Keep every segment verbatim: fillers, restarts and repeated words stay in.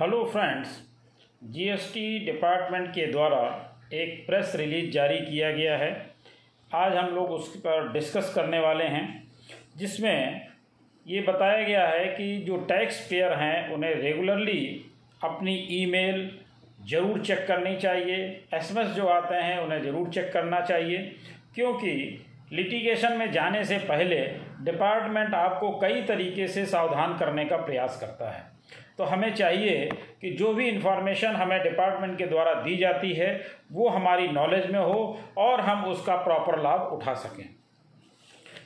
Hello friends, GST department के द्वारा एक प्रेस रिलीज जारी किया गया है। आज हम लोग उस पर डिस्कस करने वाले हैं, जिसमें ये बताया गया है कि जो टैक्स पेयर हैं उन्हें रेगुलरली अपनी ईमेल ज़रूर चेक करनी चाहिए, एसएमएस जो आते हैं उन्हें ज़रूर चेक करना चाहिए, क्योंकि लिटिगेशन में जाने से पहले डिपार्टमेंट आपको कई तरीके से सावधान करने का प्रयास करता है। तो हमें चाहिए कि जो भी इंफॉर्मेशन हमें डिपार्टमेंट के द्वारा दी जाती है वो हमारी नॉलेज में हो और हम उसका प्रॉपर लाभ उठा सकें,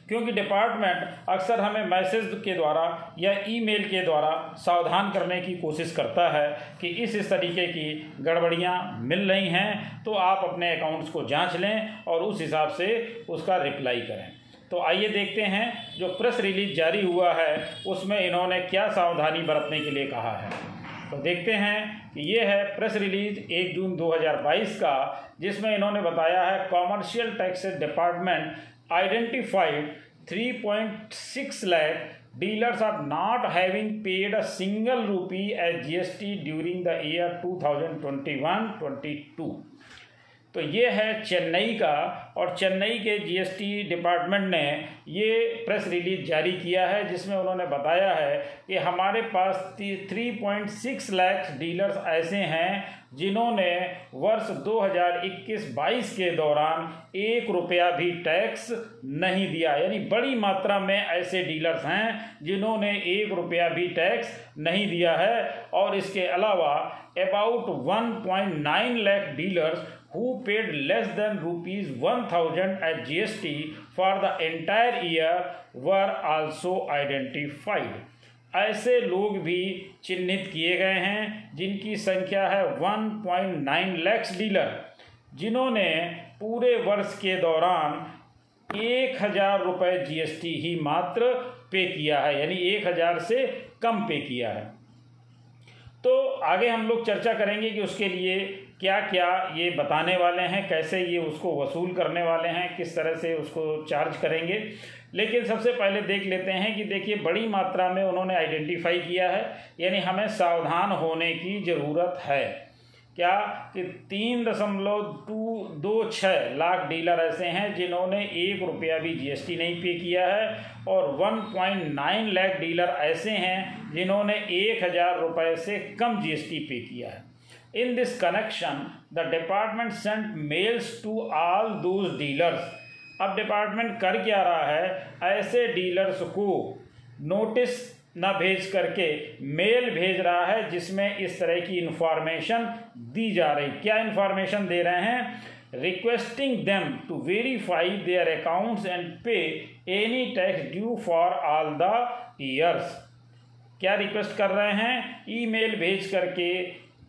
क्योंकि डिपार्टमेंट अक्सर हमें मैसेज के द्वारा या ईमेल के द्वारा सावधान करने की कोशिश करता है कि इस इस तरीके की गड़बड़ियाँ मिल रही हैं, तो आप अपने अकाउंट्स को जांच लें और उस हिसाब से उसका रिप्लाई करें। तो आइए देखते हैं जो प्रेस रिलीज जारी हुआ है उसमें इन्होंने क्या सावधानी बरतने के लिए कहा है। तो देखते हैं कि ये है प्रेस रिलीज एक जून दो हज़ार बाईस का, जिसमें इन्होंने बताया है commercial taxes department identified three point six lakh dealers are not having paid a single rupee as G S T during the year twenty twenty-one twenty-two। तो ये है चेन्नई का, और चेन्नई के जीएसटी डिपार्टमेंट ने ये प्रेस रिलीज जारी किया है, जिसमें उन्होंने बताया है कि हमारे पास तीन पॉइंट छह लाख डीलर्स ऐसे हैं जिन्होंने वर्ष दो हज़ार इक्कीस बाईस के दौरान एक रुपया भी टैक्स नहीं दिया। यानी बड़ी मात्रा में ऐसे डीलर्स हैं जिन्होंने एक रुपया भी टैक्स नहीं दिया है, और इसके अलावा about one point nine lakh dealers who paid less than rupees one thousand as G S T for the entire year were also identified। ऐसे लोग भी चिन्हित किए गए हैं जिनकी संख्या है one point nine lakhs dealer, जिन्होंने पूरे वर्ष के दौरान एक हज़ार रुपये जीएसटी ही मात्र पे किया है, यानी एक हज़ार से कम पे किया है। तो आगे हम लोग चर्चा करेंगे कि उसके लिए क्या क्या ये बताने वाले हैं, कैसे ये उसको वसूल करने वाले हैं, किस तरह से उसको चार्ज करेंगे। लेकिन सबसे पहले देख लेते हैं कि देखिए बड़ी मात्रा में उन्होंने आइडेंटिफाई किया है, यानी हमें सावधान होने की ज़रूरत है। क्या कि तीन दशमलव टू दो छः लाख डीलर ऐसे हैं जिन्होंने एक रुपया भी जीएसटी नहीं पे किया है, और one point nine lakh dealer ऐसे हैं जिन्होंने एक हज़ार रुपये से कम जीएसटी पे किया है। In this connection, the department sent mails to all those dealers। अब डिपार्टमेंट कर क्या रहा है, ऐसे डीलर्स को नोटिस न भेज करके मेल भेज रहा है जिसमें इस तरह की इन्फॉर्मेशन दी जा रही। क्या इन्फॉर्मेशन दे रहे हैं? Requesting them to verify their accounts and pay any tax due for all the years. क्या रिक्वेस्ट कर रहे हैं? ईमेल भेज करके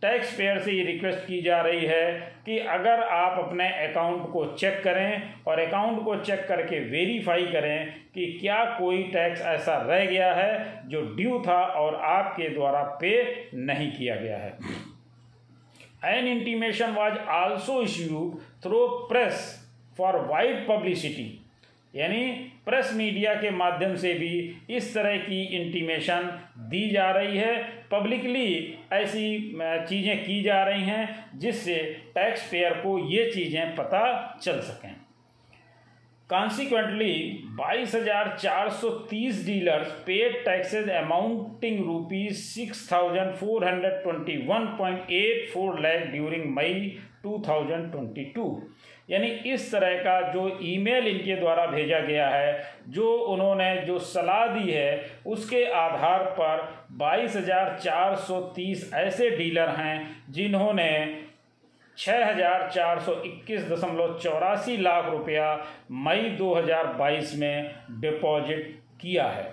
टैक्स पेयर से ये रिक्वेस्ट की जा रही है कि अगर आप अपने अकाउंट को चेक करें और अकाउंट को चेक करके वेरीफाई करें कि क्या कोई टैक्स ऐसा रह गया है जो ड्यू था और आपके द्वारा पे नहीं किया गया है। An intimation was also issued through press for wide publicity, यानी प्रेस मीडिया के माध्यम से भी इस तरह की इंटीमेशन दी जा रही है, पब्लिकली ऐसी चीज़ें की जा रही हैं जिससे टैक्स पेयर को ये चीज़ें पता चल सकें। कॉन्सिक्वेंटली बाईस हज़ार चार सौ तीस dealers paid taxes amounting rupees six thousand four hundred twenty one point eight four lakh during May two thousand twenty two. यानी इस तरह का जो ईमेल इनके द्वारा भेजा गया है, जो उन्होंने जो सलाह दी है उसके आधार पर बाईस हज़ार चार सौ तीस ऐसे डीलर हैं जिन्होंने छः हज़ार चार सौ इक्कीस दशमलव चौरासी लाख रुपया मई दो हज़ार बाईस में डिपॉजिट किया है।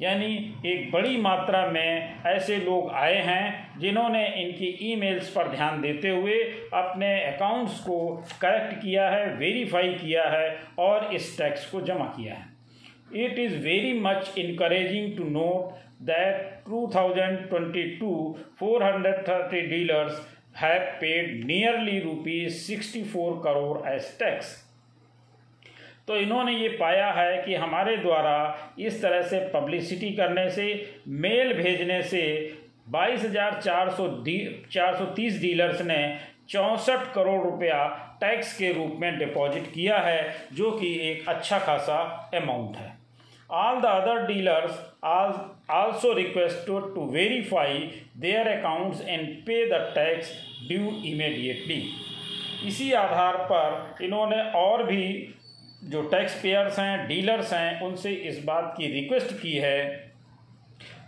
यानी एक बड़ी मात्रा में ऐसे लोग आए हैं जिन्होंने इनकी ईमेल्स पर ध्यान देते हुए अपने अकाउंट्स को करेक्ट किया है, वेरीफाई किया है और इस टैक्स को जमा किया है। It is very much encouraging to note that two thousand twenty two four hundred thirty dealers have paid nearly rupees sixty four crore as tax. तो इन्होंने ये पाया है कि हमारे द्वारा इस तरह से पब्लिसिटी करने से, मेल भेजने से बाईस हजार चार सौ चार सौ तीस डीलर्स ने चौंसठ करोड़ रुपया टैक्स के रूप में डिपॉजिट किया है, जो कि एक अच्छा खासा अमाउंट है। All the other dealers are also requested to verify their accounts and pay the tax due immediately. इसी आधार पर इन्होंने और भी जो टैक्स पेयर्स हैं, डीलर्स हैं, उनसे इस बात की रिक्वेस्ट की है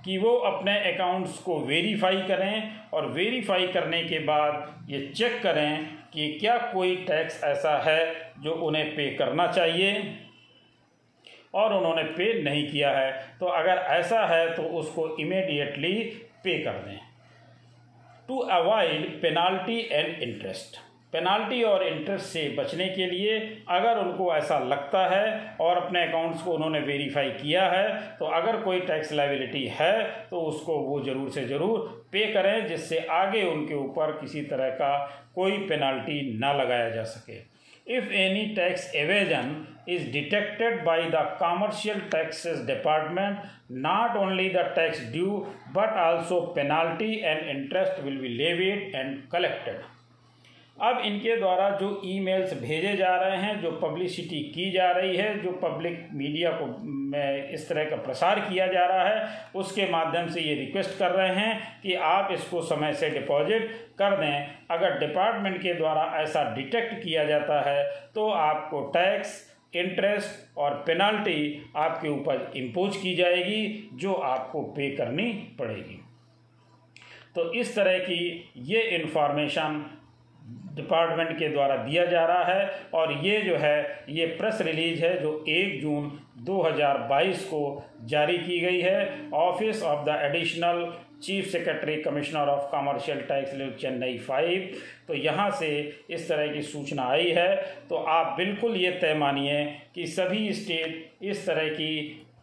कि वो अपने अकाउंट्स को वेरीफाई करें और वेरीफाई करने के बाद ये चेक करें कि क्या कोई टैक्स ऐसा है जो उन्हें पे करना चाहिए और उन्होंने पे नहीं किया है, तो अगर ऐसा है तो उसको इमीडिएटली पे कर दें। To avoid penalty and interest, penalty और इंटरेस्ट से बचने के लिए अगर उनको ऐसा लगता है और अपने अकाउंट्स को उन्होंने वेरीफाई किया है तो अगर कोई टैक्स लायबिलिटी है तो उसको वो ज़रूर से ज़रूर पे करें, जिससे आगे उनके ऊपर किसी तरह का कोई पेनाल्टी ना लगाया जा सके। If any tax evasion is detected by the Commercial Taxes Department, not only the tax due but also penalty and interest will be levied and collected. अब इनके द्वारा जो ईमेल्स भेजे जा रहे हैं, जो पब्लिसिटी की जा रही है, जो पब्लिक मीडिया को में इस तरह का प्रसार किया जा रहा है, उसके माध्यम से ये रिक्वेस्ट कर रहे हैं कि आप इसको समय से डिपॉजिट कर दें। अगर डिपार्टमेंट के द्वारा ऐसा डिटेक्ट किया जाता है तो आपको टैक्स, इंटरेस्ट और पेनल्टी आपके ऊपर इम्पोज की जाएगी, जो आपको पे करनी पड़ेगी। तो इस तरह की ये इन्फॉर्मेशन डिपार्टमेंट के द्वारा दिया जा रहा है और ये जो है ये प्रेस रिलीज है जो एक जून दो हज़ार बाईस को जारी की गई है। Office of the additional chief secretary commissioner of commercial tax Chennai five, तो यहाँ से इस तरह की सूचना आई है। तो आप बिल्कुल ये तय मानिए कि सभी स्टेट इस तरह की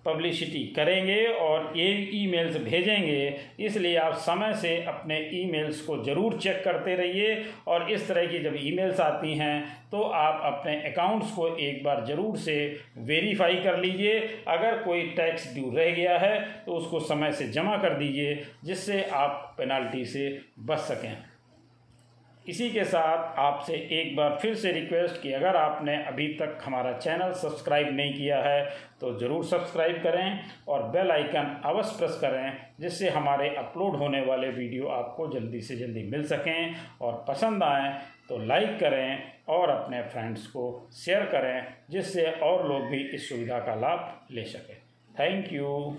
पब्लिसिटी करेंगे और ये ईमेल्स भेजेंगे, इसलिए आप समय से अपने ईमेल्स को ज़रूर चेक करते रहिए और इस तरह की जब ईमेल्स आती हैं तो आप अपने अकाउंट्स को एक बार ज़रूर से वेरीफाई कर लीजिए। अगर कोई टैक्स ड्यू रह गया है तो उसको समय से जमा कर दीजिए, जिससे आप पेनल्टी से बच सकें। इसी के साथ आपसे एक बार फिर से रिक्वेस्ट कि अगर आपने अभी तक हमारा चैनल सब्सक्राइब नहीं किया है तो ज़रूर सब्सक्राइब करें और बेल आइकन अवश्य प्रेस करें, जिससे हमारे अपलोड होने वाले वीडियो आपको जल्दी से जल्दी मिल सकें। और पसंद आएँ तो लाइक करें और अपने फ्रेंड्स को शेयर करें, जिससे और लोग भी इस सुविधा का लाभ ले सकें। Thank you.